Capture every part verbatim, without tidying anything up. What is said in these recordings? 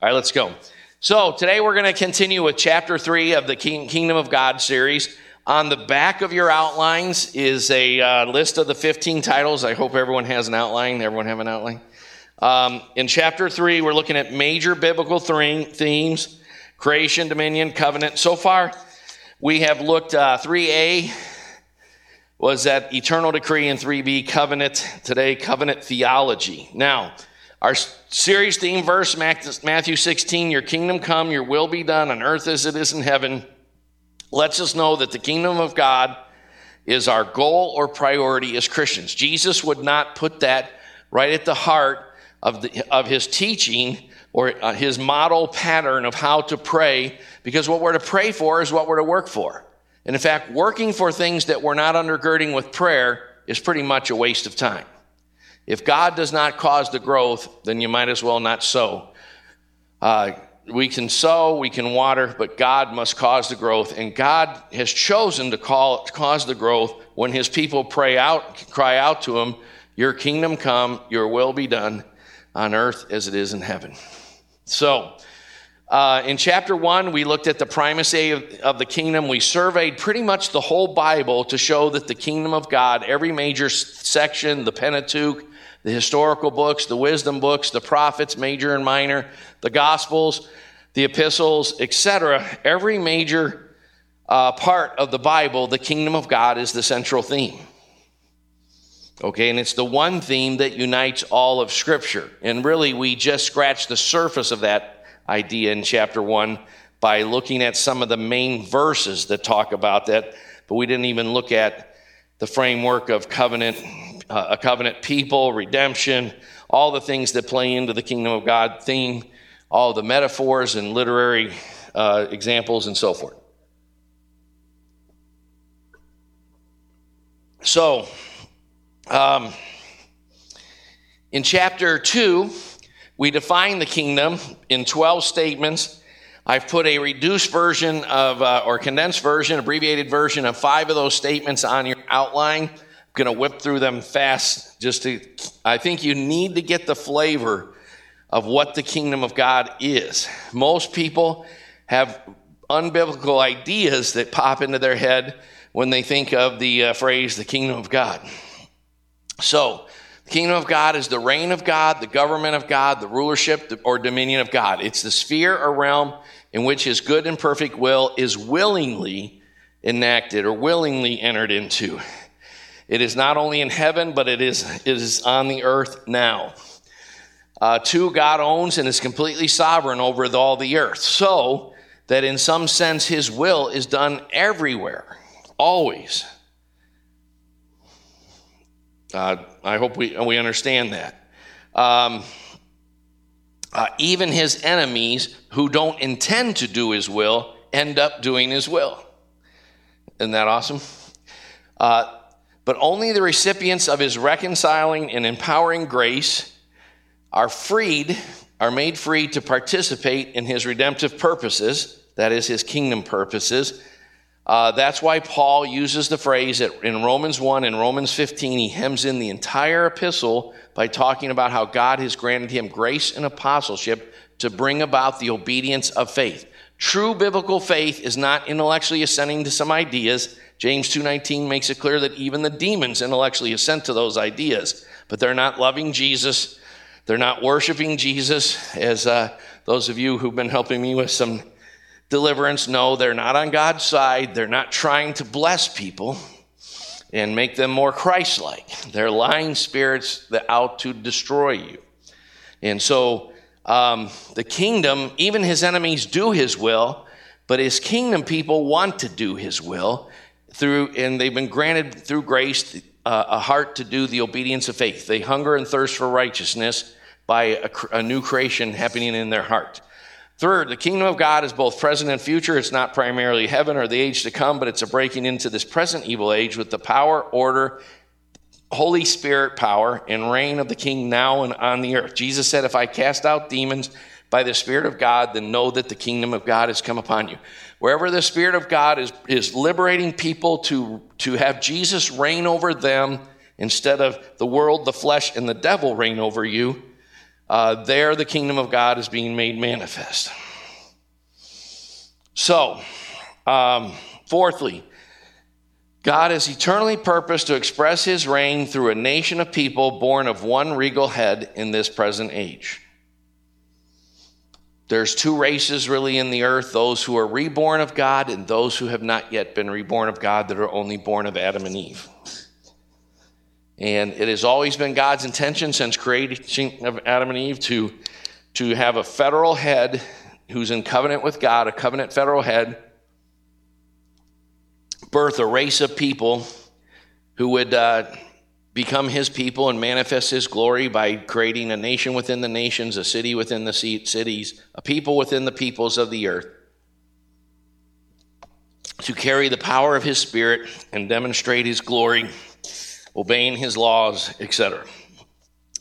All right, let's go. So today we're going to continue with chapter three of the King, Kingdom of God series. On the back of your outlines is a uh, list of the fifteen titles. I hope everyone has an outline. Everyone have an outline? Um, in chapter three, we're looking at major biblical th- themes, creation, dominion, covenant. So far, we have looked uh, three A was at eternal decree, and three B, covenant. Today, covenant theology. Now, our series theme verse, Matthew sixteen, your kingdom come, your will be done on earth as it is in heaven, lets us know that the kingdom of God is our goal or priority as Christians. Jesus would not put that right at the heart of, the, of his teaching or his model pattern of how to pray, because what we're to pray for is what we're to work for. And in fact, working for things that we're not undergirding with prayer is pretty much a waste of time. If God does not cause the growth, then you might as well not sow. Uh, we can sow, we can water, but God must cause the growth. And God has chosen to call, cause the growth when his people pray out, cry out to him, your kingdom come, your will be done on earth as it is in heaven. So uh, in chapter one, we looked at the primacy of, of the kingdom. We surveyed pretty much the whole Bible to show that the kingdom of God, every major section, the Pentateuch, the historical books, the wisdom books, the prophets, major and minor, the gospels, the epistles, et cetera. Every major uh, part of the Bible, the kingdom of God is the central theme. Okay, and it's the one theme that unites all of Scripture. And really, we just scratched the surface of that idea in chapter one by looking at some of the main verses that talk about that, but we didn't even look at the framework of covenant, uh, a covenant people, redemption, all the things that play into the kingdom of God theme, all the metaphors and literary uh, examples and so forth. So, um, in chapter two, we define the kingdom in twelve statements. I've put a reduced version of, uh, or condensed version, abbreviated version of five of those statements on your outline. I'm going to whip through them fast just to, I think you need to get the flavor of what the kingdom of God is. Most people have unbiblical ideas that pop into their head when they think of the uh, phrase, the kingdom of God. So, the kingdom of God is the reign of God, the government of God, the rulership or dominion of God. It's the sphere or realm in which his good and perfect will is willingly enacted or willingly entered into. It is not only in heaven, but it is, it is on the earth now. Uh, two, God owns and is completely sovereign over all the earth, so that in some sense his will is done everywhere, always. Uh, I hope we we understand that. Um, uh, even his enemies who don't intend to do his will end up doing his will. Isn't that awesome? Uh, but only the recipients of his reconciling and empowering grace are freed, are made free to participate in his redemptive purposes, that is his kingdom purposes. Uh, that's why Paul uses the phrase that in Romans one and Romans fifteen, he hems in the entire epistle by talking about how God has granted him grace and apostleship to bring about the obedience of faith. True biblical faith is not intellectually assenting to some ideas. James two nineteen makes it clear that even the demons intellectually assent to those ideas, but they're not loving Jesus. They're not worshiping Jesus, as uh, those of you who've been helping me with some deliverance, no, they're not on God's side. They're not trying to bless people and make them more Christ-like. They're lying spirits that are out to destroy you. And so um, the kingdom, even his enemies do his will, but his kingdom people want to do his will, through, and they've been granted through grace uh, a heart to do the obedience of faith. They hunger and thirst for righteousness by a, a new creation happening in their heart. Third, the kingdom of God is both present and future. It's not primarily heaven or the age to come, but it's a breaking into this present evil age with the power, order, Holy Spirit power, and reign of the King now and on the earth. Jesus said, if I cast out demons by the Spirit of God, then know that the kingdom of God has come upon you. Wherever the Spirit of God is, is liberating people to, to have Jesus reign over them instead of the world, the flesh, and the devil reign over you, Uh, there the kingdom of God is being made manifest. So, um, fourthly, God has eternally purposed to express his reign through a nation of people born of one regal head in this present age. There's two races really in the earth, those who are reborn of God and those who have not yet been reborn of God, that are only born of Adam and Eve. And it has always been God's intention since creation of Adam and Eve to, to have a federal head who's in covenant with God, a covenant federal head, birth a race of people who would uh, become his people and manifest his glory by creating a nation within the nations, a city within the cities, a people within the peoples of the earth, to carry the power of his spirit and demonstrate his glory, obeying his laws, et cetera.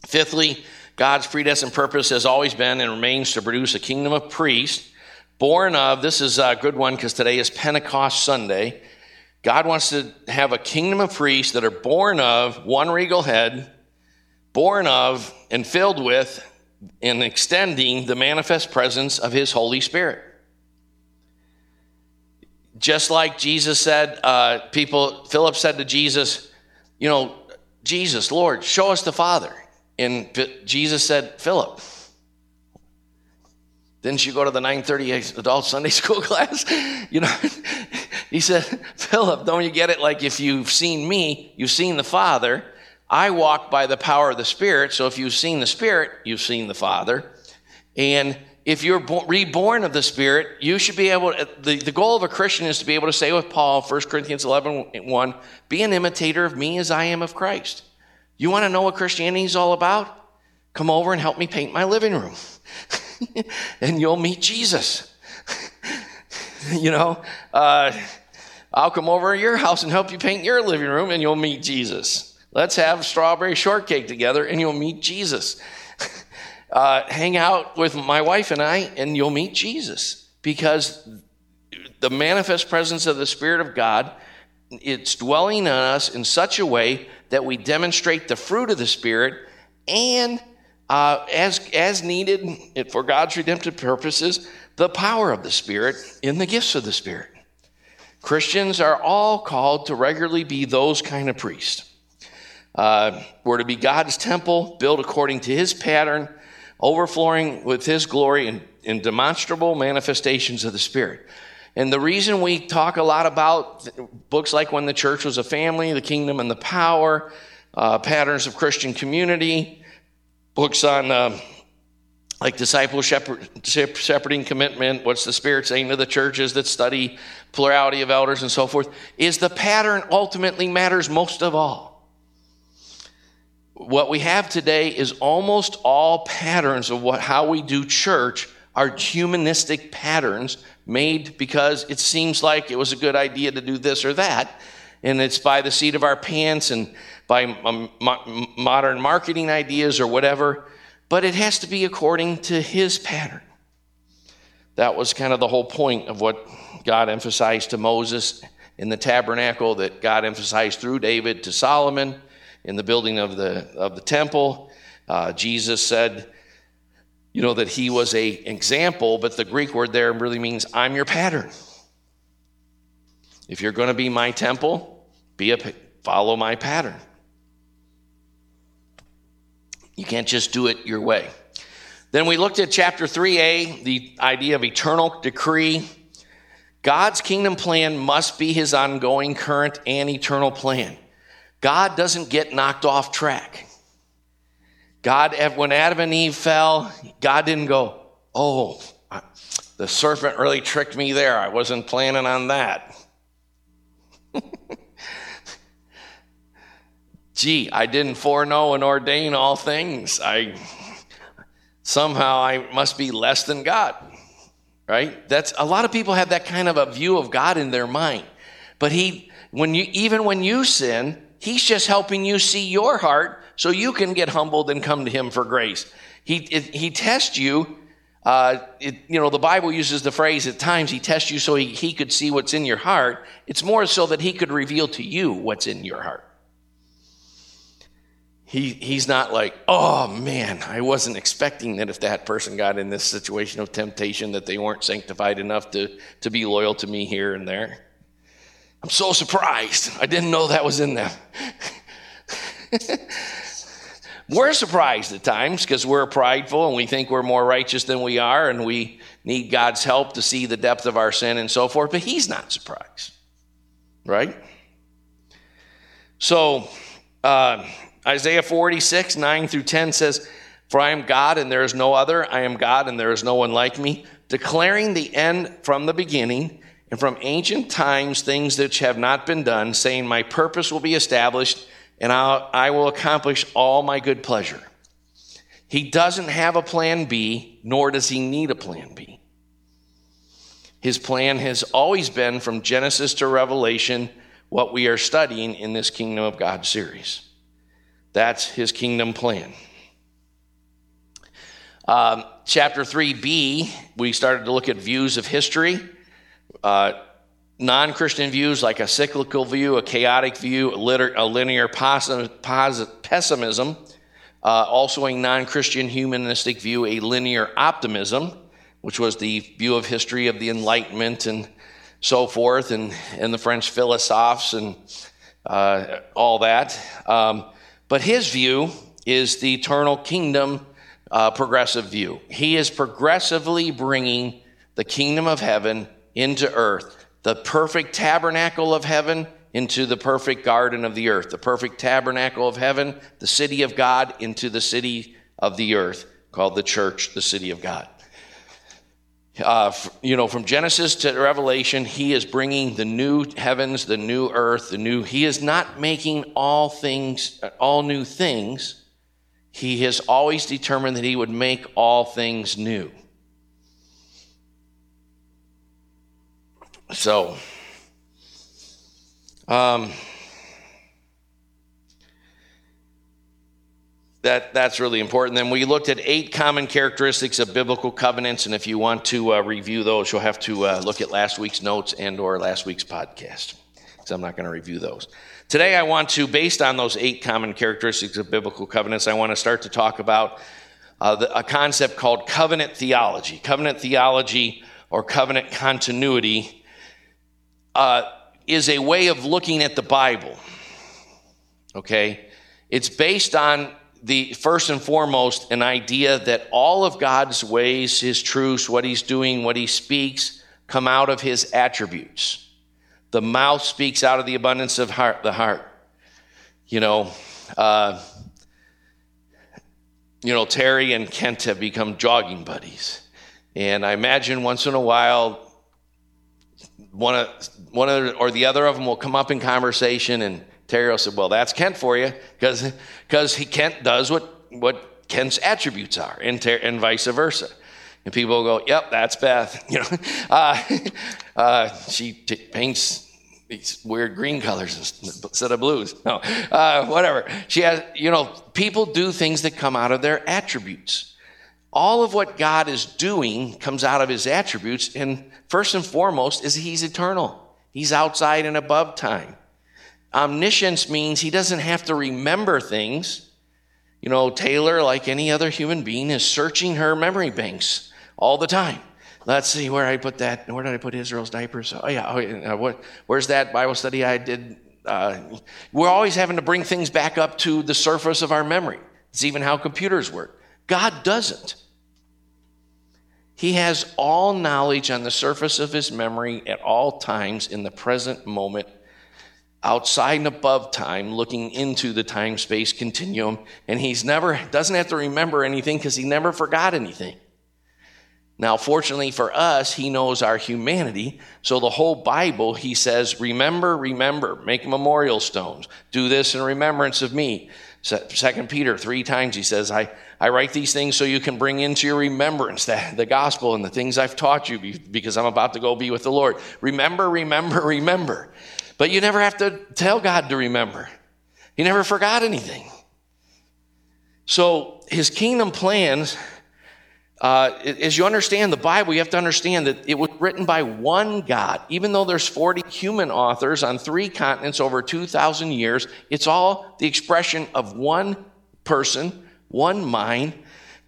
Fifthly, God's predestined purpose has always been and remains to produce a kingdom of priests born of, this is a good one because today is Pentecost Sunday. God wants to have a kingdom of priests that are born of one regal head, born of and filled with and extending the manifest presence of his Holy Spirit. Just like Jesus said, uh, people, Philip said to Jesus, you know, Jesus, Lord, show us the Father. And Jesus said, Philip, didn't you go to the nine thirty adult Sunday school class? You know, he said, Philip, don't you get it? Like, if you've seen me, you've seen the Father. I walk by the power of the Spirit. So if you've seen the Spirit, you've seen the Father. And if you're bo- reborn of the Spirit, you should be able to, the, the goal of a Christian is to be able to say with Paul, First Corinthians eleven one, be an imitator of me as I am of Christ. You want to know what Christianity is all about? Come over and help me paint my living room. And you'll meet Jesus. You know, uh, I'll come over to your house and help you paint your living room, and you'll meet Jesus. Let's have strawberry shortcake together, and you'll meet Jesus. Uh, hang out with my wife and I, and you'll meet Jesus. Because the manifest presence of the Spirit of God, it's dwelling on us in such a way that we demonstrate the fruit of the Spirit, and Uh, as as needed for God's redemptive purposes, the power of the Spirit in the gifts of the Spirit. Christians are all called to regularly be those kind of priests. Uh, we're to be God's temple, built according to his pattern, overflowing with his glory and, and demonstrable manifestations of the Spirit. And the reason we talk a lot about books like When the Church Was a Family, The Kingdom and the Power, uh, Patterns of Christian Community, books on uh, like disciple shepherd, shepherding commitment, what's the Spirit saying to the churches that study plurality of elders and so forth, is the pattern ultimately matters most of all. What we have today is almost all patterns of what how we do church are humanistic patterns made because it seems like it was a good idea to do this or that. And it's by the seat of our pants and by um, mo- modern marketing ideas or whatever. But it has to be according to his pattern. That was kind of the whole point of what God emphasized to Moses in the tabernacle, that God emphasized through David to Solomon in the building of the, of the temple. Uh, Jesus said, you know, that he was an example, but the Greek word there really means I'm your pattern. If you're going to be my temple, be a, follow my pattern. You can't just do it your way. Then we looked at chapter three A, the idea of eternal decree. God's kingdom plan must be his ongoing, current, and eternal plan. God doesn't get knocked off track. God, when Adam and Eve fell, God didn't go, oh, the serpent really tricked me there. I wasn't planning on that. Gee, I didn't foreknow and ordain all things. I somehow I must be less than God, right? That's a lot of people have that kind of a view of God in their mind. But he, when you even when you sin, he's just helping you see your heart so you can get humbled and come to him for grace. He he tests you. Uh, it, you know, the Bible uses the phrase at times he tests you so he, he could see what's in your heart. It's more so that he could reveal to you what's in your heart. He he's not like, oh man, I wasn't expecting that if that person got in this situation of temptation that they weren't sanctified enough to, to be loyal to me here and there. I'm so surprised. I didn't know that was in them. We're surprised at times because we're prideful and we think we're more righteous than we are and we need God's help to see the depth of our sin and so forth, but he's not surprised, right? So uh, Isaiah forty-six, nine through ten says, "For I am God and there is no other. I am God and there is no one like me, declaring the end from the beginning and from ancient times things which have not been done, saying my purpose will be established and I'll, I will accomplish all my good pleasure." He doesn't have a plan B, nor does he need a plan B. His plan has always been, from Genesis to Revelation, what we are studying in this Kingdom of God series. That's his kingdom plan. Um, chapter three B, we started to look at views of history. Uh, Non-Christian views like a cyclical view, a chaotic view, a, liter- a linear pos- pos- pessimism, uh, also a non-Christian humanistic view, a linear optimism, which was the view of history of the Enlightenment and so forth, and, and the French philosophes and uh, all that. Um, but his view is the eternal kingdom uh, progressive view. He is progressively bringing the kingdom of heaven into earth, the perfect tabernacle of heaven into the perfect garden of the earth, the perfect tabernacle of heaven, the city of God into the city of the earth, called the church, the city of God. Uh, you know, from Genesis to Revelation, he is bringing the new heavens, the new earth, the new. He is not making all things, all new things. He has always determined that he would make all things new. So, um, that that's really important. Then we looked at eight common characteristics of biblical covenants, and if you want to uh, review those, you'll have to uh, look at last week's notes and or last week's podcast, because I'm not going to review those. Today I want to, based on those eight common characteristics of biblical covenants, I want to start to talk about uh, the, a concept called covenant theology. Covenant theology, or covenant continuity, Uh, is a way of looking at the Bible, okay? It's based on, the first and foremost, an idea that all of God's ways, his truths, what he's doing, what he speaks, come out of his attributes. The mouth speaks out of the abundance of heart, the heart. You know, uh, you know, Terry and Kent have become jogging buddies. And I imagine once in a while, One of, one of, or the other of them will come up in conversation, and Terry will say, "Well, that's Kent for you," because because he Kent does what what Kent's attributes are, and ter- and vice versa. And people will go, "Yep, that's Beth." You know, uh, uh, she t- paints these weird green colors instead of blues. No, uh, whatever. She has, you know, people do things that come out of their attributes. All of what God is doing comes out of his attributes, and first and foremost is he's eternal. He's outside and above time. Omniscience means he doesn't have to remember things. You know, Taylor, like any other human being, is searching her memory banks all the time. Let's see, where I put that, where did I put Israel's diapers? Oh, yeah, oh, yeah what, where's that Bible study I did? Uh, we're always having to bring things back up to the surface of our memory. It's even how computers work. God doesn't. He has all knowledge on the surface of his memory at all times, in the present moment, outside and above time, looking into the time-space continuum, and he's never doesn't have to remember anything because he never forgot anything. Now, fortunately for us, he knows our humanity, so the whole Bible, he says, remember, remember, make memorial stones, do this in remembrance of me. Second Peter, three times he says, I, I write these things so you can bring into your remembrance that, the gospel and the things I've taught you, because I'm about to go be with the Lord. Remember, remember, remember. But you never have to tell God to remember. He never forgot anything. So his kingdom plans, uh, as you understand the Bible, you have to understand that it was written by one God. Even though there's forty human authors on three continents over two thousand years, it's all the expression of one person, one mind,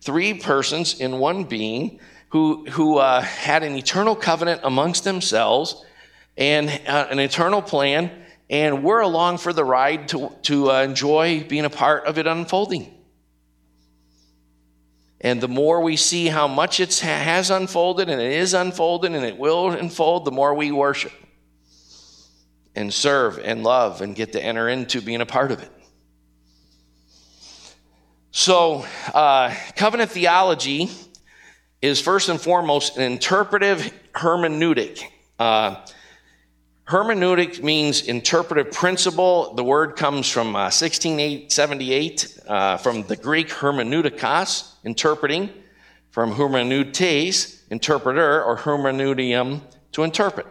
three persons in one being, who who uh, had an eternal covenant amongst themselves and uh, an eternal plan, and we're along for the ride to, to uh, enjoy being a part of it unfolding. And the more we see how much it has unfolded, and it is unfolded, and it will unfold, the more we worship and serve and love and get to enter into being a part of it. So uh, covenant theology is first and foremost an interpretive hermeneutic. Uh, hermeneutic means interpretive principle. The word comes from uh, sixteen seventy-eight uh, from the Greek hermeneutikos, interpreting, from hermeneutes, interpreter, or hermeneutium, to interpret.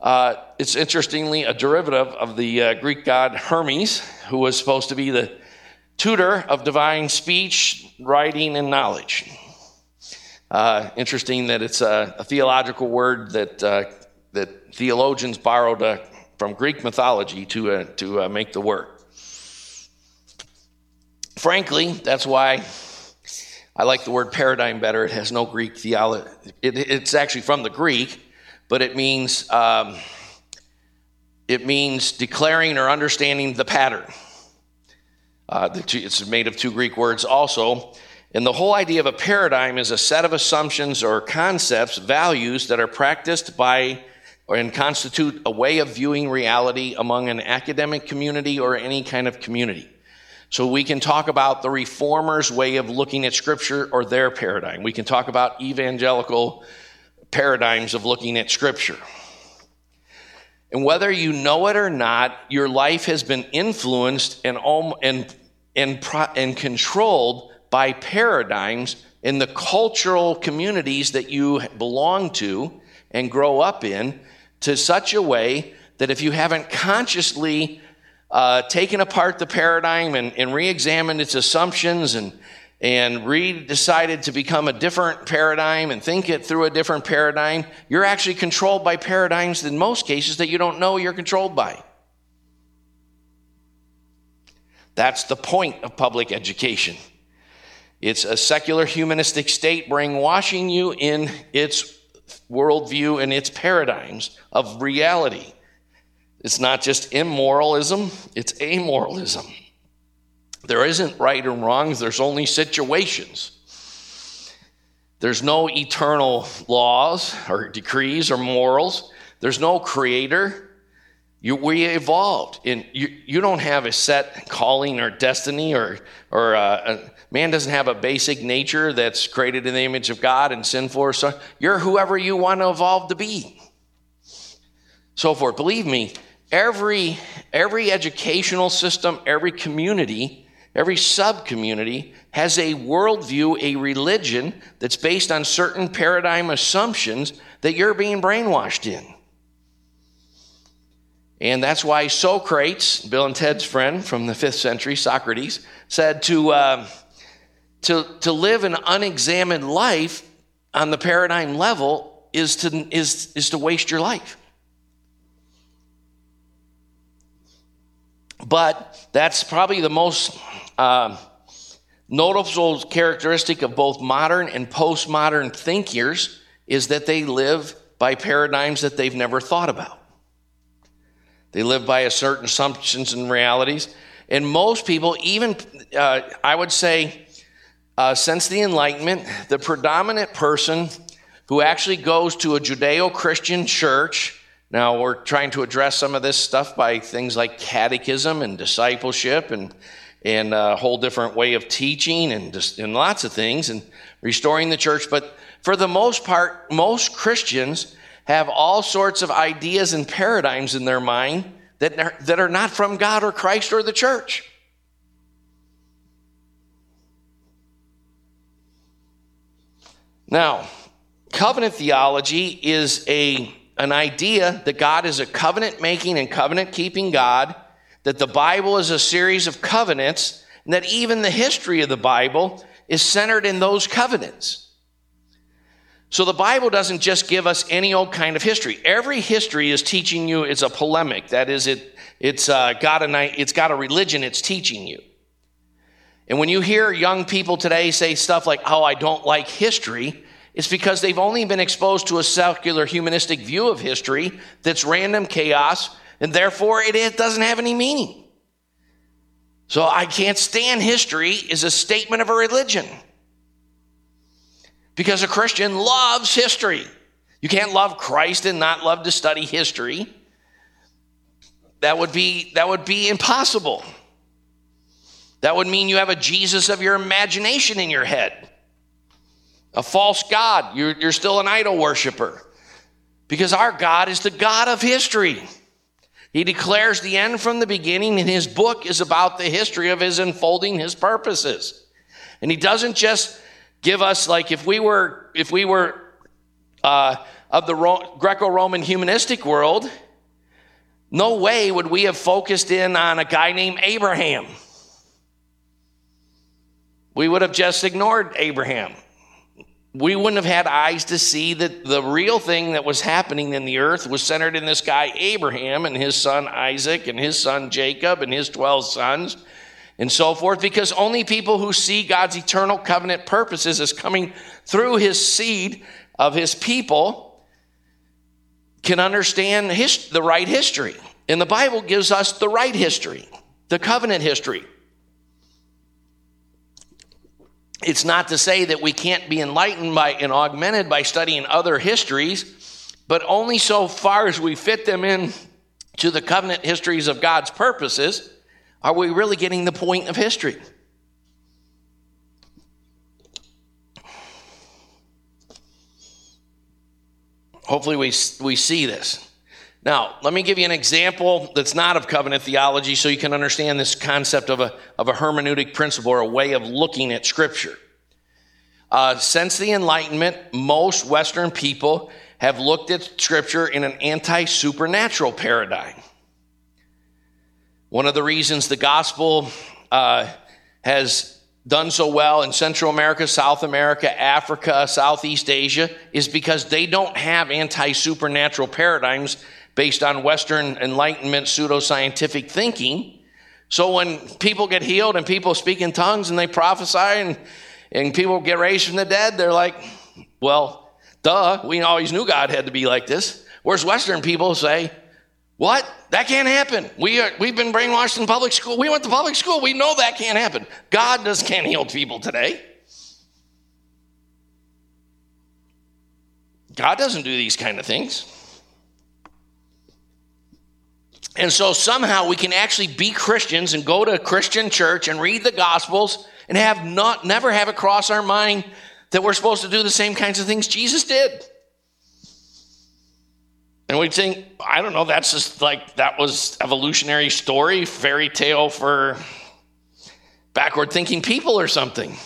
Uh, it's interestingly a derivative of the uh, Greek god Hermes, who was supposed to be the tutor of divine speech, writing, and knowledge. Uh, interesting that it's a, a theological word that uh, that theologians borrowed uh, from Greek mythology to uh, to uh, make the word. Frankly, that's why I like the word paradigm better. It has no Greek theology. It, it's actually from the Greek, but it means um, it means declaring or understanding the pattern. Uh, the two, it's made of two Greek words also. And the whole idea of a paradigm is a set of assumptions or concepts, values that are practiced by or and constitute a way of viewing reality among an academic community or any kind of community. So we can talk about the Reformers' way of looking at Scripture or their paradigm. We can talk about evangelical paradigms of looking at Scripture. And whether you know it or not, your life has been influenced and and and, and controlled by paradigms in the cultural communities that you belong to and grow up in, to such a way that if you haven't consciously uh, taken apart the paradigm and, and re-examined its assumptions and and re-decided to become a different paradigm and think it through a different paradigm, you're actually controlled by paradigms in most cases that you don't know you're controlled by. That's the point of public education. It's a secular humanistic state brainwashing you in its worldview and its paradigms of reality. It's not just immoralism, it's amoralism. There isn't right and wrong, there's only situations. There's no eternal laws or decrees or morals. There's no creator. You, we evolved. And you, you don't have a set calling or destiny, or, or uh, a, man doesn't have a basic nature that's created in the image of God and sinful or so. You're whoever you want to evolve to be. So forth. Believe me, Every every educational system, every community, every sub-community has a worldview, a religion that's based on certain paradigm assumptions that you're being brainwashed in. And that's why Socrates, Bill and Ted's friend from the fifth century, Socrates, said to uh, to to live an unexamined life on the paradigm level is to is is to waste your life. But that's probably the most uh, noticeable characteristic of both modern and postmodern thinkers, is that they live by paradigms that they've never thought about. They live by a certain assumptions and realities. And most people, even uh, I would say uh, since the Enlightenment, the predominant person who actually goes to a Judeo-Christian church. Now, we're trying to address some of this stuff by things like catechism and discipleship and and a whole different way of teaching and, just, and lots of things and restoring the church. But for the most part, most Christians have all sorts of ideas and paradigms in their mind that are, that are not from God or Christ or the church. Now, covenant theology is a... an idea that God is a covenant-making and covenant-keeping God, that the Bible is a series of covenants, and that even the history of the Bible is centered in those covenants. So the Bible doesn't just give us any old kind of history. Every history is teaching you it's a polemic. That is, it, it's, uh, got, a, it's got a religion it's teaching you. And when you hear young people today say stuff like, oh, I don't like history, it's because they've only been exposed to a secular humanistic view of history that's random chaos, and therefore it doesn't have any meaning. So I can't stand history is a statement of a religion, because a Christian loves history. You can't love Christ and not love to study history. That would be, that would be impossible. That would mean you have a Jesus of your imagination in your head, a false god. You're, you're still an idol worshiper, because our God is the God of history. He declares the end from the beginning, and his book is about the history of his unfolding, his purposes. And he doesn't just give us, like if we were, if we were uh, of the Ro- Greco-Roman humanistic world, no way would we have focused in on a guy named Abraham. We would have just ignored Abraham. We wouldn't have had eyes to see that the real thing that was happening in the earth was centered in this guy, Abraham, and his son Isaac, and his son Jacob, and his twelve sons, and so forth, because only people who see God's eternal covenant purposes as coming through his seed of his people can understand his, the right history. And the Bible gives us the right history, the covenant history. It's not to say that we can't be enlightened by and augmented by studying other histories, but only so far as we fit them in to the covenant histories of God's purposes are we really getting the point of history. Hopefully we, we see this. Now, let me give you an example that's not of covenant theology so you can understand this concept of a, of a hermeneutic principle or a way of looking at Scripture. Uh, since the Enlightenment, most Western people have looked at Scripture in an anti-supernatural paradigm. One of the reasons the gospel uh, has done so well in Central America, South America, Africa, Southeast Asia is because they don't have anti-supernatural paradigms based on Western Enlightenment pseudoscientific thinking. So when people get healed and people speak in tongues and they prophesy and, and people get raised from the dead, they're like, well, duh, we always knew God had to be like this. Whereas Western people say, what? That can't happen. We are, we've been brainwashed in public school. We went to public school. We know that can't happen. God just can't heal people today. God doesn't do these kind of things. And so somehow we can actually be Christians and go to a Christian church and read the Gospels and have not never have it cross our mind that we're supposed to do the same kinds of things Jesus did. And we think, I don't know, that's just like that was evolutionary story, fairy tale for backward-thinking people or something.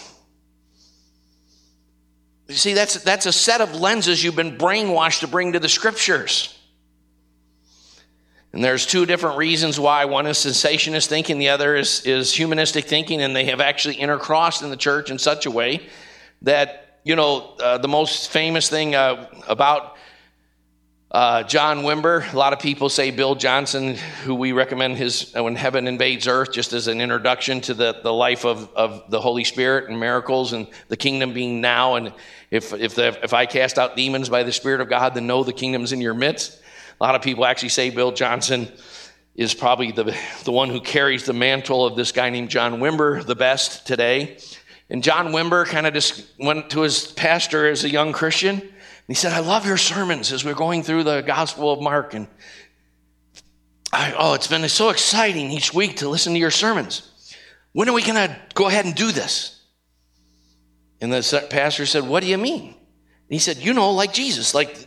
You see, that's that's a set of lenses you've been brainwashed to bring to the Scriptures. And there's two different reasons why. One is cessationist thinking, the other is, is humanistic thinking, and they have actually intercrossed in the church in such a way that, you know, uh, the most famous thing uh, about uh, John Wimber, a lot of people say Bill Johnson, who we recommend his When Heaven Invades Earth, just as an introduction to the, the life of, of the Holy Spirit and miracles and the kingdom being now. And if if the, if I cast out demons by the Spirit of God, then know the kingdom's in your midst. A lot of people actually say Bill Johnson is probably the, the one who carries the mantle of this guy named John Wimber the best today. And John Wimber kind of just went to his pastor as a young Christian, and he said, I love your sermons as we're going through the Gospel of Mark. And I, oh, it's been so exciting each week to listen to your sermons. When are we going to go ahead and do this? And the pastor said, what do you mean? And he said, you know, like Jesus, like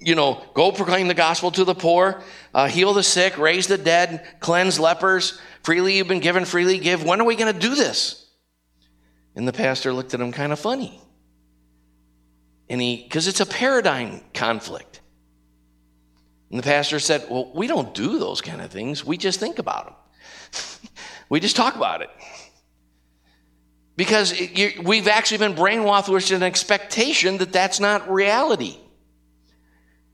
You know, go proclaim the gospel to the poor, uh, heal the sick, raise the dead, cleanse lepers. Freely you've been given, freely give. When are we going to do this? And the pastor looked at him kind of funny. And he, because it's a paradigm conflict. And the pastor said, well, we don't do those kind of things. We just think about them. We just talk about it. Because it, you, we've actually been brainwashed with an expectation that that's not reality.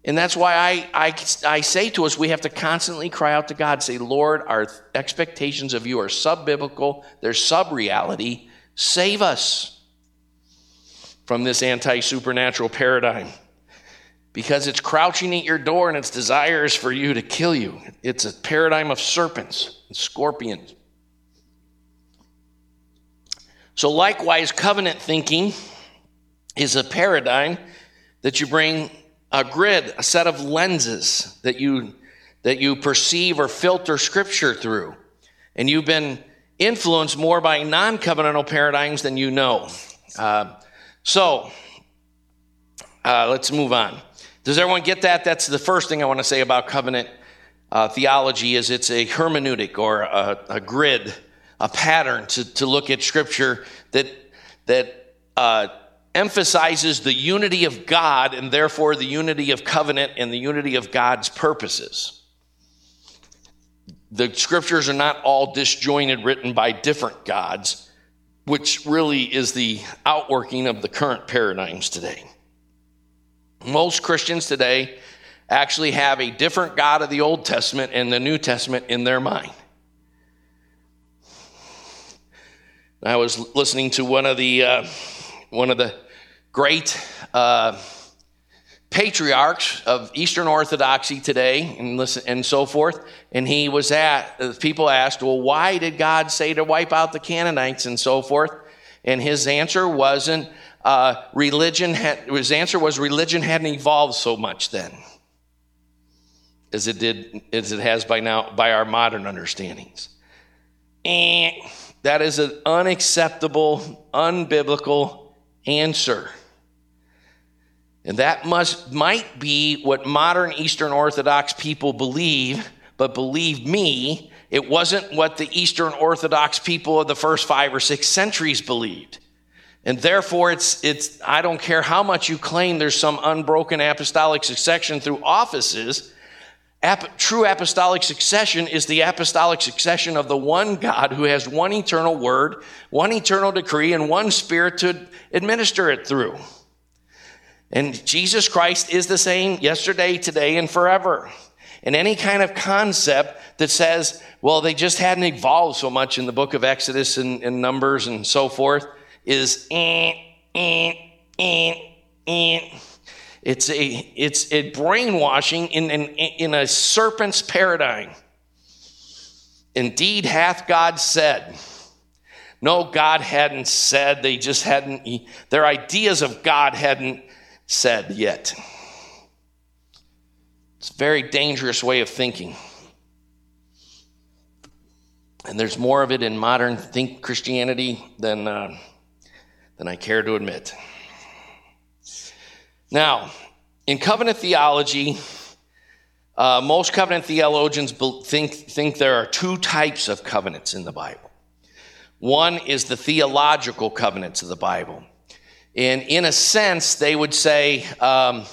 And that's why I, I, I say to us, we have to constantly cry out to God, say, Lord, our expectations of you are sub-biblical, they're sub-reality. Save us from this anti-supernatural paradigm, because it's crouching at your door and its desire is for you to kill you. It's a paradigm of serpents and scorpions. So likewise, covenant thinking is a paradigm that you bring a grid, a set of lenses that you that you perceive or filter Scripture through. And you've been influenced more by non-covenantal paradigms than you know. Uh, so uh, let's move on. Does everyone get that? That's the first thing I want to say about covenant uh, theology is it's a hermeneutic or a, a grid, a pattern to, to look at Scripture that that uh emphasizes the unity of God and therefore the unity of covenant and the unity of God's purposes. The Scriptures are not all disjointed, written by different gods, which really is the outworking of the current paradigms today. Most Christians today actually have a different God of the Old Testament and the New Testament in their mind. I was listening to one of the uh, one of the great uh, patriarchs of Eastern Orthodoxy today, and listen, and so forth. And he was at, people asked, well, why did God say to wipe out the Canaanites and so forth? And his answer wasn't uh, religion. Had, his answer was religion hadn't evolved so much then as it did, as it has by now, by our modern understandings. Eh, that is an unacceptable, unbiblical answer. And that must might be what modern Eastern Orthodox people believe, but believe me, it wasn't what the Eastern Orthodox people of the first five or six centuries believed. And therefore, it's it's I don't care how much you claim there's some unbroken apostolic succession through offices. Ap- true apostolic succession is the apostolic succession of the one God who has one eternal word, one eternal decree, and one Spirit to administer it through. And Jesus Christ is the same yesterday, today, and forever. And any kind of concept that says, well, they just hadn't evolved so much in the book of Exodus and, and Numbers and so forth is eh, eh, eh, eh. It's a it's a brainwashing in, in, in a serpent's paradigm. Indeed, hath God said. No, God hadn't said. They just hadn't, their ideas of God hadn't said yet. It's a very dangerous way of thinking. And there's more of it in modern think Christianity than uh, than I care to admit. Now, in covenant theology, uh, most covenant theologians think, think there are two types of covenants in the Bible. One is the theological covenants of the Bible. And in a sense, they would say, um,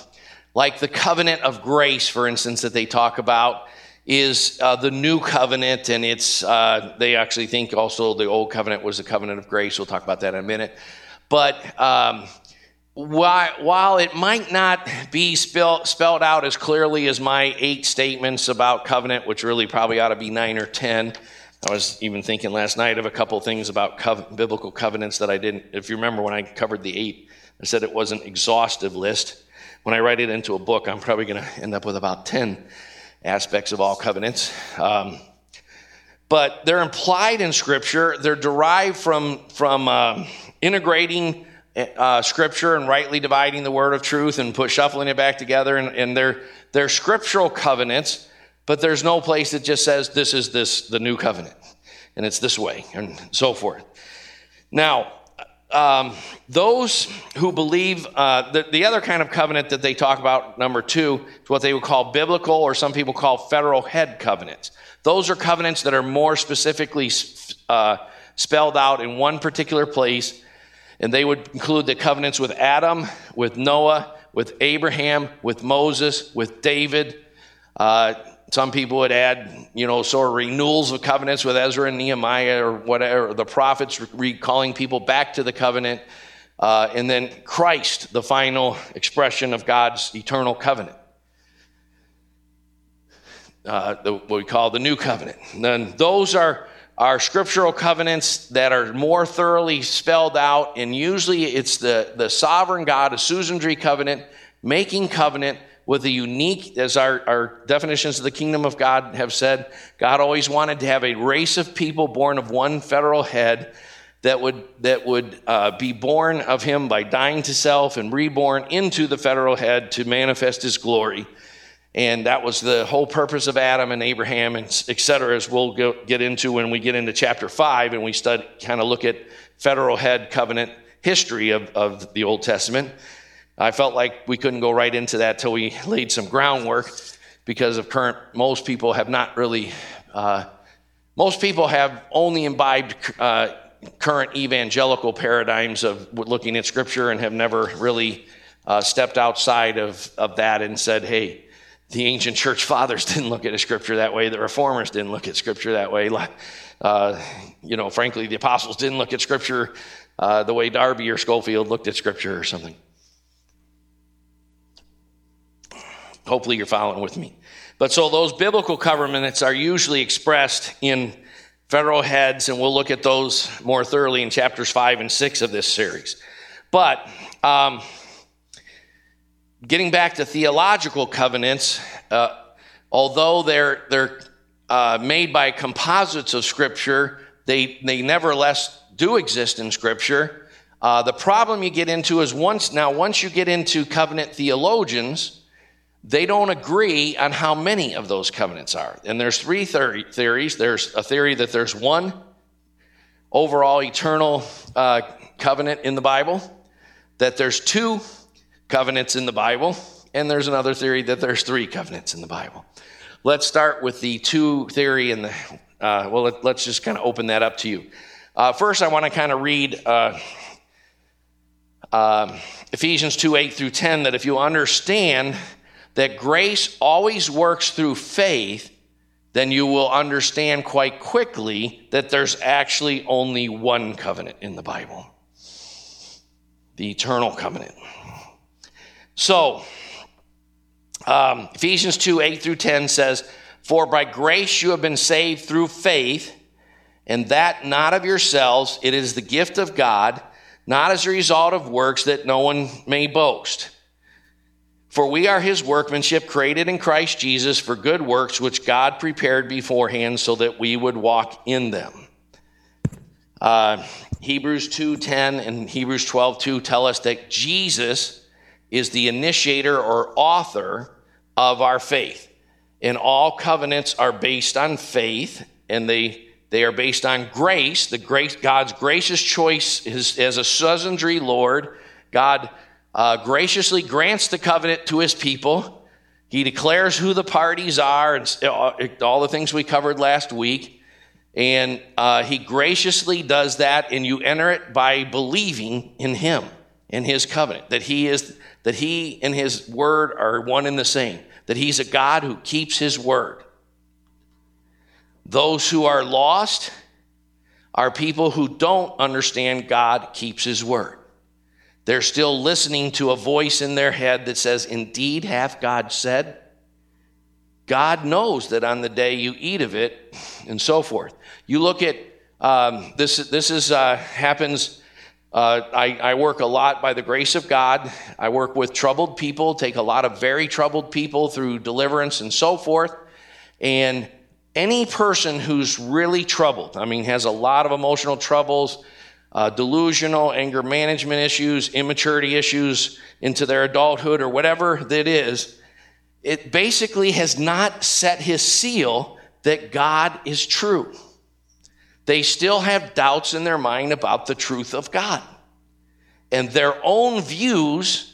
like the covenant of grace, for instance, that they talk about, is uh, the new covenant, and it's uh, they actually think also the old covenant was the covenant of grace. We'll talk about that in a minute. But Um, While it might not be spelled out as clearly as my eight statements about covenant, which really probably ought to be nine or ten, I was even thinking last night of a couple things about covenant, biblical covenants that I didn't, if you remember when I covered the eight, I said it was an exhaustive list. When I write it into a book, I'm probably going to end up with about ten aspects of all covenants. Um, but they're implied in Scripture. They're derived from, from uh, integrating Uh, scripture and rightly dividing the word of truth and put shuffling it back together, and, and they're they're scriptural covenants, but there's no place that just says this is this the new covenant and it's this way and so forth. Now, um, those who believe uh, the, the other kind of covenant that they talk about, number two, is what they would call biblical, or some people call federal head covenants. Those are covenants that are more specifically uh, spelled out in one particular place. And they would include the covenants with Adam, with Noah, with Abraham, with Moses, with David. Uh, some people would add, you know, sort of renewals of covenants with Ezra and Nehemiah or whatever, the prophets recalling people back to the covenant. Uh, and then Christ, the final expression of God's eternal covenant. uh, the, what we call the New Covenant. And those are our scriptural covenants that are more thoroughly spelled out, and usually it's the, the sovereign God, a suzerainty covenant, making covenant with a unique, as our, our definitions of the kingdom of God have said, God always wanted to have a race of people born of one federal head that would that would uh, be born of him by dying to self and reborn into the federal head to manifest his glory. And that was the whole purpose of Adam and Abraham, and et cetera, as we'll go, get into when we get into chapter five and we study, kind of look at federal head covenant history of, of the Old Testament. I felt like we couldn't go right into that till we laid some groundwork because of current, most people have not really, uh, most people have only imbibed uh, current evangelical paradigms of looking at Scripture and have never really uh, stepped outside of, of that and said, hey, the ancient church fathers didn't look at Scripture that way. The reformers didn't look at Scripture that way. Uh, you know, frankly, the apostles didn't look at Scripture uh, the way Darby or Schofield looked at Scripture or something. Hopefully you're following with me. But so those biblical covenants are usually expressed in federal heads, and we'll look at those more thoroughly in chapters five and six of this series. But um, getting back to theological covenants, uh, although they're they're uh, made by composites of Scripture, they, they nevertheless do exist in Scripture. Uh, the problem you get into is once now, once you get into covenant theologians, they don't agree on how many of those covenants are. And there's three ther- theories. There's a theory that there's one overall eternal uh, covenant in the Bible, that there's two covenants in the Bible, and there's another theory that there's three covenants in the Bible. Let's start with the two theory, and the uh, well, let, let's just kind of open that up to you. Uh, first, I want to kind of read uh, uh, Ephesians two, eight through ten, that if you understand that grace always works through faith, then you will understand quite quickly that there's actually only one covenant in the Bible, the eternal covenant. So, um, Ephesians two, eight through ten says, "For by grace you have been saved through faith, and that not of yourselves, it is the gift of God, not as a result of works that no one may boast. For we are his workmanship, created in Christ Jesus for good works, which God prepared beforehand so that we would walk in them." Uh, Hebrews two ten and Hebrews twelve two tell us that Jesus is the initiator or author of our faith. And all covenants are based on faith, and they, they are based on grace, the grace, God's gracious choice is, as a suzerainty Lord. God Uh, graciously grants the covenant to his people. He declares who the parties are and all the things we covered last week. And uh, he graciously does that, and you enter it by believing in him and his covenant, that he is, that he and his word are one and the same, that he's a God who keeps his word. Those who are lost are people who don't understand God keeps his word. They're still listening to a voice in their head that says, "Indeed, hath God said?" God knows that on the day you eat of it, and so forth. You look at um, this. This is uh, happens. Uh, I, I work a lot by the grace of God. I work with troubled people. Take a lot of very troubled people through deliverance and so forth. And any person who's really troubled, I mean, has a lot of emotional troubles. Uh, delusional, anger management issues, immaturity issues into their adulthood or whatever that is, it basically has not set his seal that God is true. They still have doubts in their mind about the truth of God. And their own views,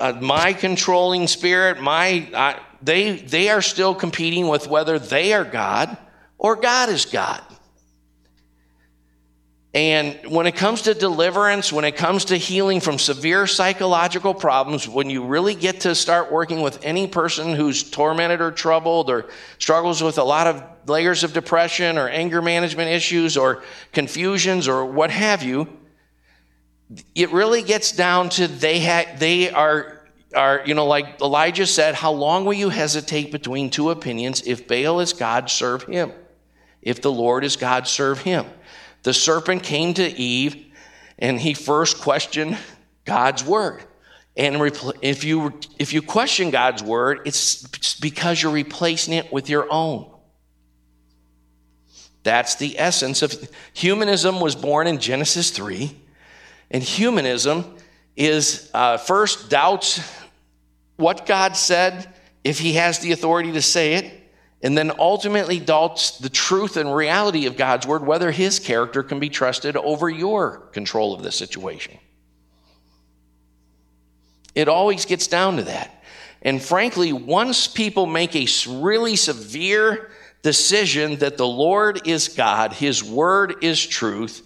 uh, my controlling spirit, my uh, they they are still competing with whether they are God or God is God. And when it comes to deliverance, when it comes to healing from severe psychological problems, when you really get to start working with any person who's tormented or troubled or struggles with a lot of layers of depression or anger management issues or confusions or what have you, it really gets down to they ha- they are are, you know, like Elijah said, how long will you hesitate between two opinions? If Baal is God, serve him. If the Lord is God, serve him. The serpent came to Eve, and he first questioned God's word. And if you if you question God's word, it's because you're replacing it with your own. That's the essence of humanism. Was born in Genesis three, and humanism is uh, first doubts what God said, if he has the authority to say it, and then ultimately doubts the truth and reality of God's word, whether his character can be trusted over your control of the situation. It always gets down to that. And frankly, once people make a really severe decision that the Lord is God, his word is truth,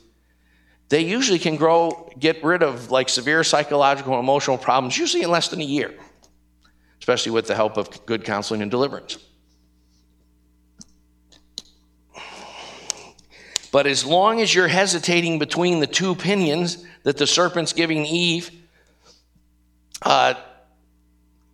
they usually can grow, get rid of like severe psychological and emotional problems, usually in less than a year, especially with the help of good counseling and deliverance. But as long as you're hesitating between the two opinions that the serpent's giving Eve, uh,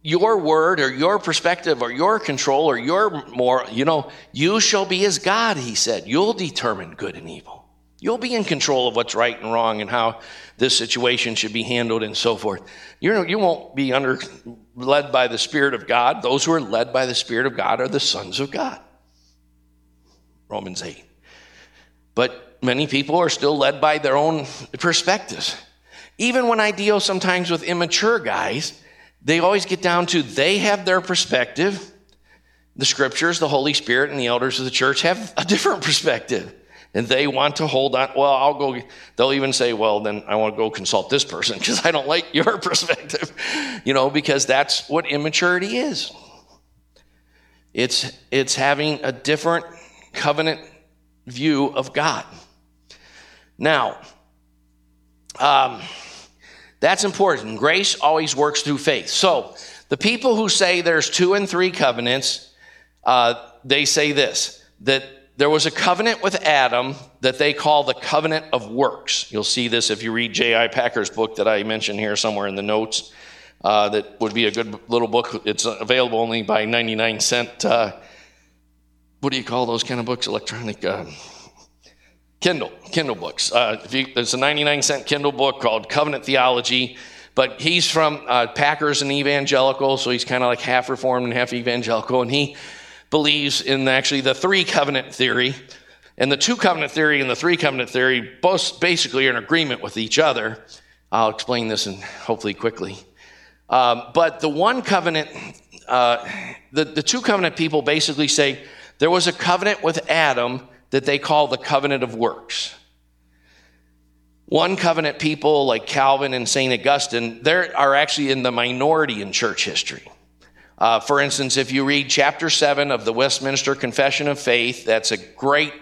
your word or your perspective or your control or your moral, you know, you shall be as God, he said. You'll determine good and evil. You'll be in control of what's right and wrong and how this situation should be handled and so forth. You're, you won't be under led by the Spirit of God. Those who are led by the Spirit of God are the sons of God. Romans eight. But many people are still led by their own perspectives. Even when I deal sometimes with immature guys, they always get down to they have their perspective. The Scriptures, the Holy Spirit, and the elders of the church have a different perspective. And they want to hold on. Well, I'll go. They'll even say, well, then I want to go consult this person because I don't like your perspective. You know, because that's what immaturity is. It's, it's having a different covenant view of God. Now, um, that's important. Grace always works through faith. So the people who say there's two and three covenants, uh, they say this, that there was a covenant with Adam that they call the covenant of works. You'll see this if you read J I Packer's book that I mentioned here somewhere in the notes. Uh, that would be a good little book. It's available only by ninety-nine cent. Uh, what do you call those kind of books? Electronic uh, Kindle, Kindle books. Uh, if you, there's a ninety-nine cent Kindle book called Covenant Theology, but he's from uh, Packer's an evangelical, so he's kind of like half Reformed and half evangelical, and he believes in actually the three covenant theory. And the two covenant theory and the three covenant theory both basically are in agreement with each other. I'll explain this in hopefully quickly. Um, but the one covenant, uh, the, the two covenant people basically say, there was a covenant with Adam that they call the covenant of works. One covenant people like Calvin and Saint Augustine, they are actually in the minority in church history. Uh, for instance, if you read chapter seven of the Westminster Confession of Faith, that's a great,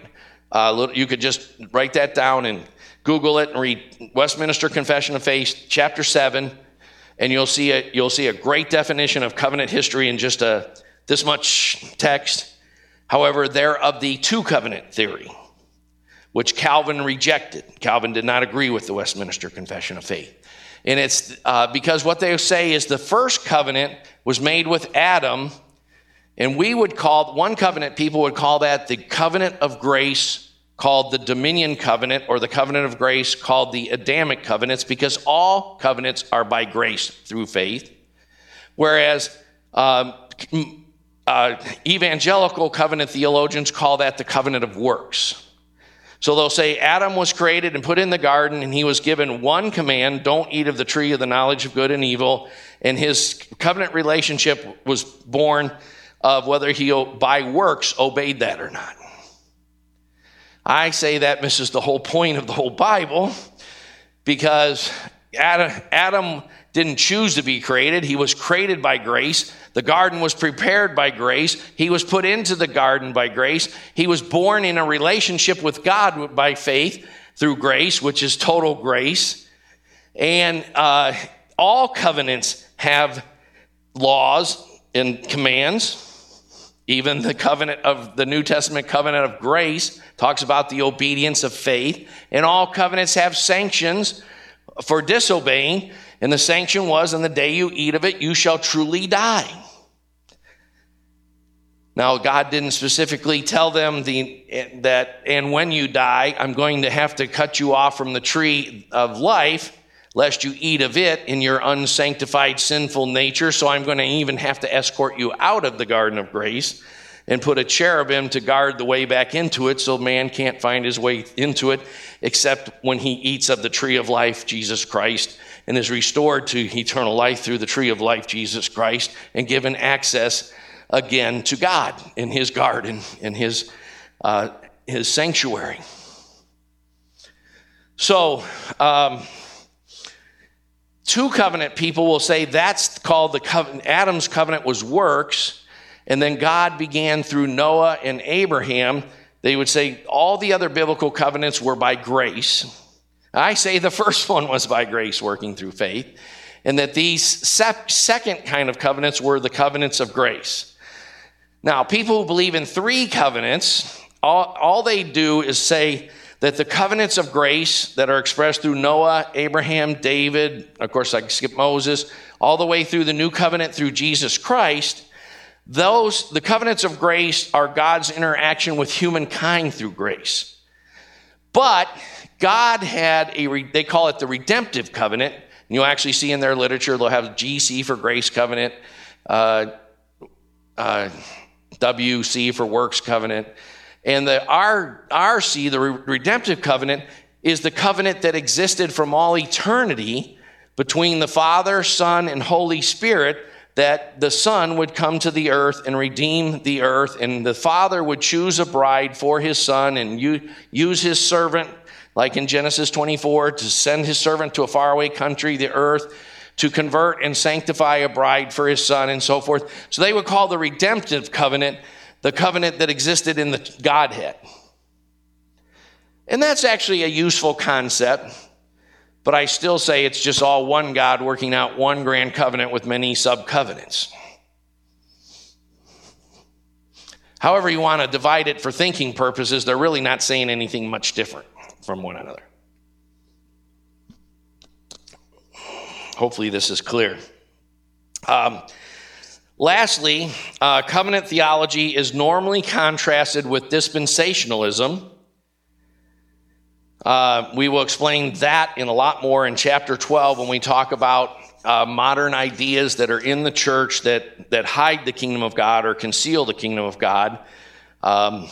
uh, little, you could just write that down and Google it and read Westminster Confession of Faith, chapter seven, and you'll see a, you'll see a great definition of covenant history in just a, this much text. However, they're of the two-covenant theory, which Calvin rejected. Calvin did not agree with the Westminster Confession of Faith. And it's uh, because what they say is the first covenant was made with Adam, and we would call, one covenant people would call that the covenant of grace, called the dominion covenant, or the covenant of grace called the Adamic covenants, because all covenants are by grace through faith. Whereas um, Uh, evangelical covenant theologians call that the covenant of works. So they'll say Adam was created and put in the garden, and he was given one command, don't eat of the tree of the knowledge of good and evil, and his covenant relationship was born of whether he, by works, obeyed that or not. I say that misses the whole point of the whole Bible, because Adam, Adam didn't choose to be created. He was created by grace. The garden was prepared by grace. He was put into the garden by grace. He was born in a relationship with God by faith through grace, which is total grace. And uh, all covenants have laws and commands. Even the covenant of the New Testament covenant of grace talks about the obedience of faith. And all covenants have sanctions for disobeying, And the sanction was, "In the day you eat of it, you shall truly die." Now, God didn't specifically tell them the, that, and when you die, I'm going to have to cut you off from the tree of life, lest you eat of it in your unsanctified, sinful nature. So I'm going to even have to escort you out of the garden of grace and put a cherubim to guard the way back into it, so man can't find his way into it, except when he eats of the tree of life, Jesus Christ, and is restored to eternal life through the tree of life, Jesus Christ, and given access again to God in his garden, in his uh, his sanctuary. So um, two covenant people will say that's called the covenant. Adam's covenant was works, and then God began through Noah and Abraham. They would say all the other biblical covenants were by grace. I say the first one was by grace, working through faith, and that these sep- second kind of covenants were the covenants of grace. Now, people who believe in three covenants, all, all they do is say that the covenants of grace that are expressed through Noah, Abraham, David, of course I can skip Moses, all the way through the new covenant through Jesus Christ, those, the covenants of grace are God's interaction with humankind through grace. But God had a, re- they call it the redemptive covenant, and you'll actually see in their literature, they'll have G C for grace covenant, uh, uh, W C for works covenant. And the R C, the redemptive covenant, is the covenant that existed from all eternity between the Father, Son, and Holy Spirit, that the Son would come to the earth and redeem the earth, and the Father would choose a bride for his Son and use his servant, like in Genesis twenty-four, to send his servant to a faraway country, the earth, to convert and sanctify a bride for his Son, and so forth. So they would call the redemptive covenant the covenant that existed in the Godhead. And that's actually a useful concept, but I still say it's just all one God working out one grand covenant with many sub-covenants. However you want to divide it for thinking purposes, they're really not saying anything much different from one another. Hopefully this is clear. Um, lastly, uh, covenant theology is normally contrasted with dispensationalism. Uh, we will explain that in a lot more in chapter twelve when we talk about uh, modern ideas that are in the church that, that hide the kingdom of God or conceal the kingdom of God, um,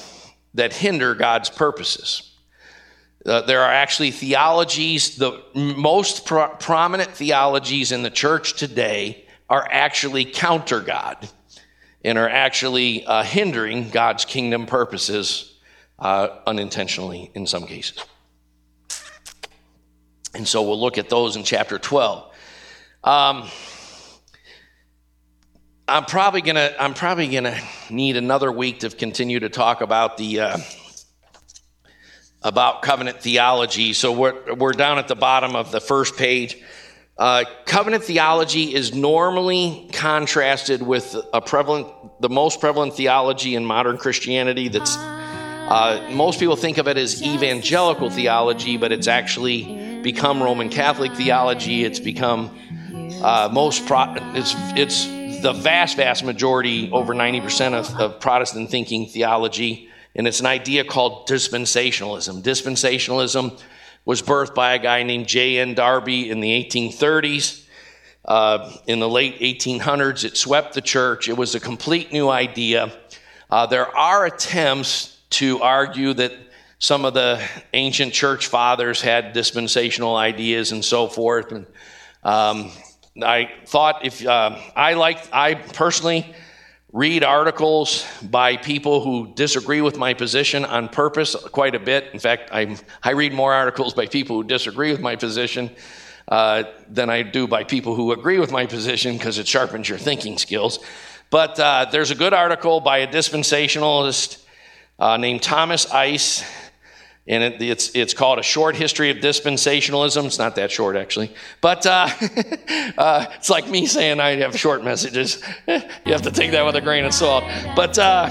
that hinder God's purposes. Uh, there are actually theologies, the most pro- prominent theologies in the church today are actually counter God and are actually uh, hindering God's kingdom purposes uh, unintentionally in some cases. And so we'll look at those in chapter twelve. Um, I'm probably gonna I'm probably gonna need another week to continue to talk about the. Uh, about covenant theology. So we're, we're down at the bottom of the first page. Uh, covenant theology is normally contrasted with a prevalent, the most prevalent theology in modern Christianity that's, uh, most people think of it as evangelical theology, but it's actually become Roman Catholic theology. It's become uh, most, pro- it's it's the vast, vast majority, over ninety percent of, of Protestant thinking theology. And it's an idea called dispensationalism. Dispensationalism was birthed by a guy named J. N. Darby in the eighteen thirties. Uh, in the late eighteen hundreds, it swept the church. It was a complete new idea. Uh, there are attempts to argue that some of the ancient church fathers had dispensational ideas and so forth. And um, I thought if uh, I liked, I personally. read articles by people who disagree with my position on purpose quite a bit. In fact, I I read more articles by people who disagree with my position uh, than I do by people who agree with my position, because it sharpens your thinking skills. But uh, there's a good article by a dispensationalist uh, named Thomas Ice, and it, it's it's called A Short History of Dispensationalism. It's not that short, actually. But uh, uh, it's like me saying I have short messages. You have to take that with a grain of salt. But uh,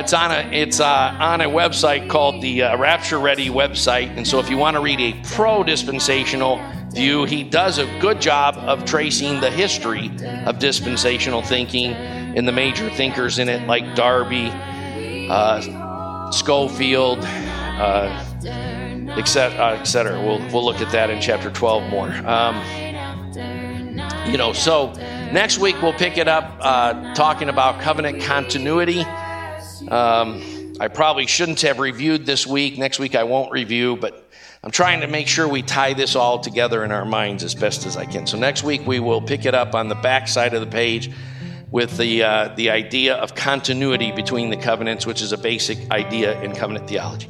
it's on a it's uh, on a website called the uh, Rapture Ready website. And so if you want to read a pro-dispensational view, he does a good job of tracing the history of dispensational thinking and the major thinkers in it, like Darby, uh, Schofield, uh, et cetera, et cetera. We'll, we'll look at that in chapter twelve more. Um, you know, so next week we'll pick it up uh, talking about covenant continuity. Um, I probably shouldn't have reviewed this week. Next week I won't review, but I'm trying to make sure we tie this all together in our minds as best as I can. So next week we will pick it up on the back side of the page with the uh, the idea of continuity between the covenants, which is a basic idea in covenant theology.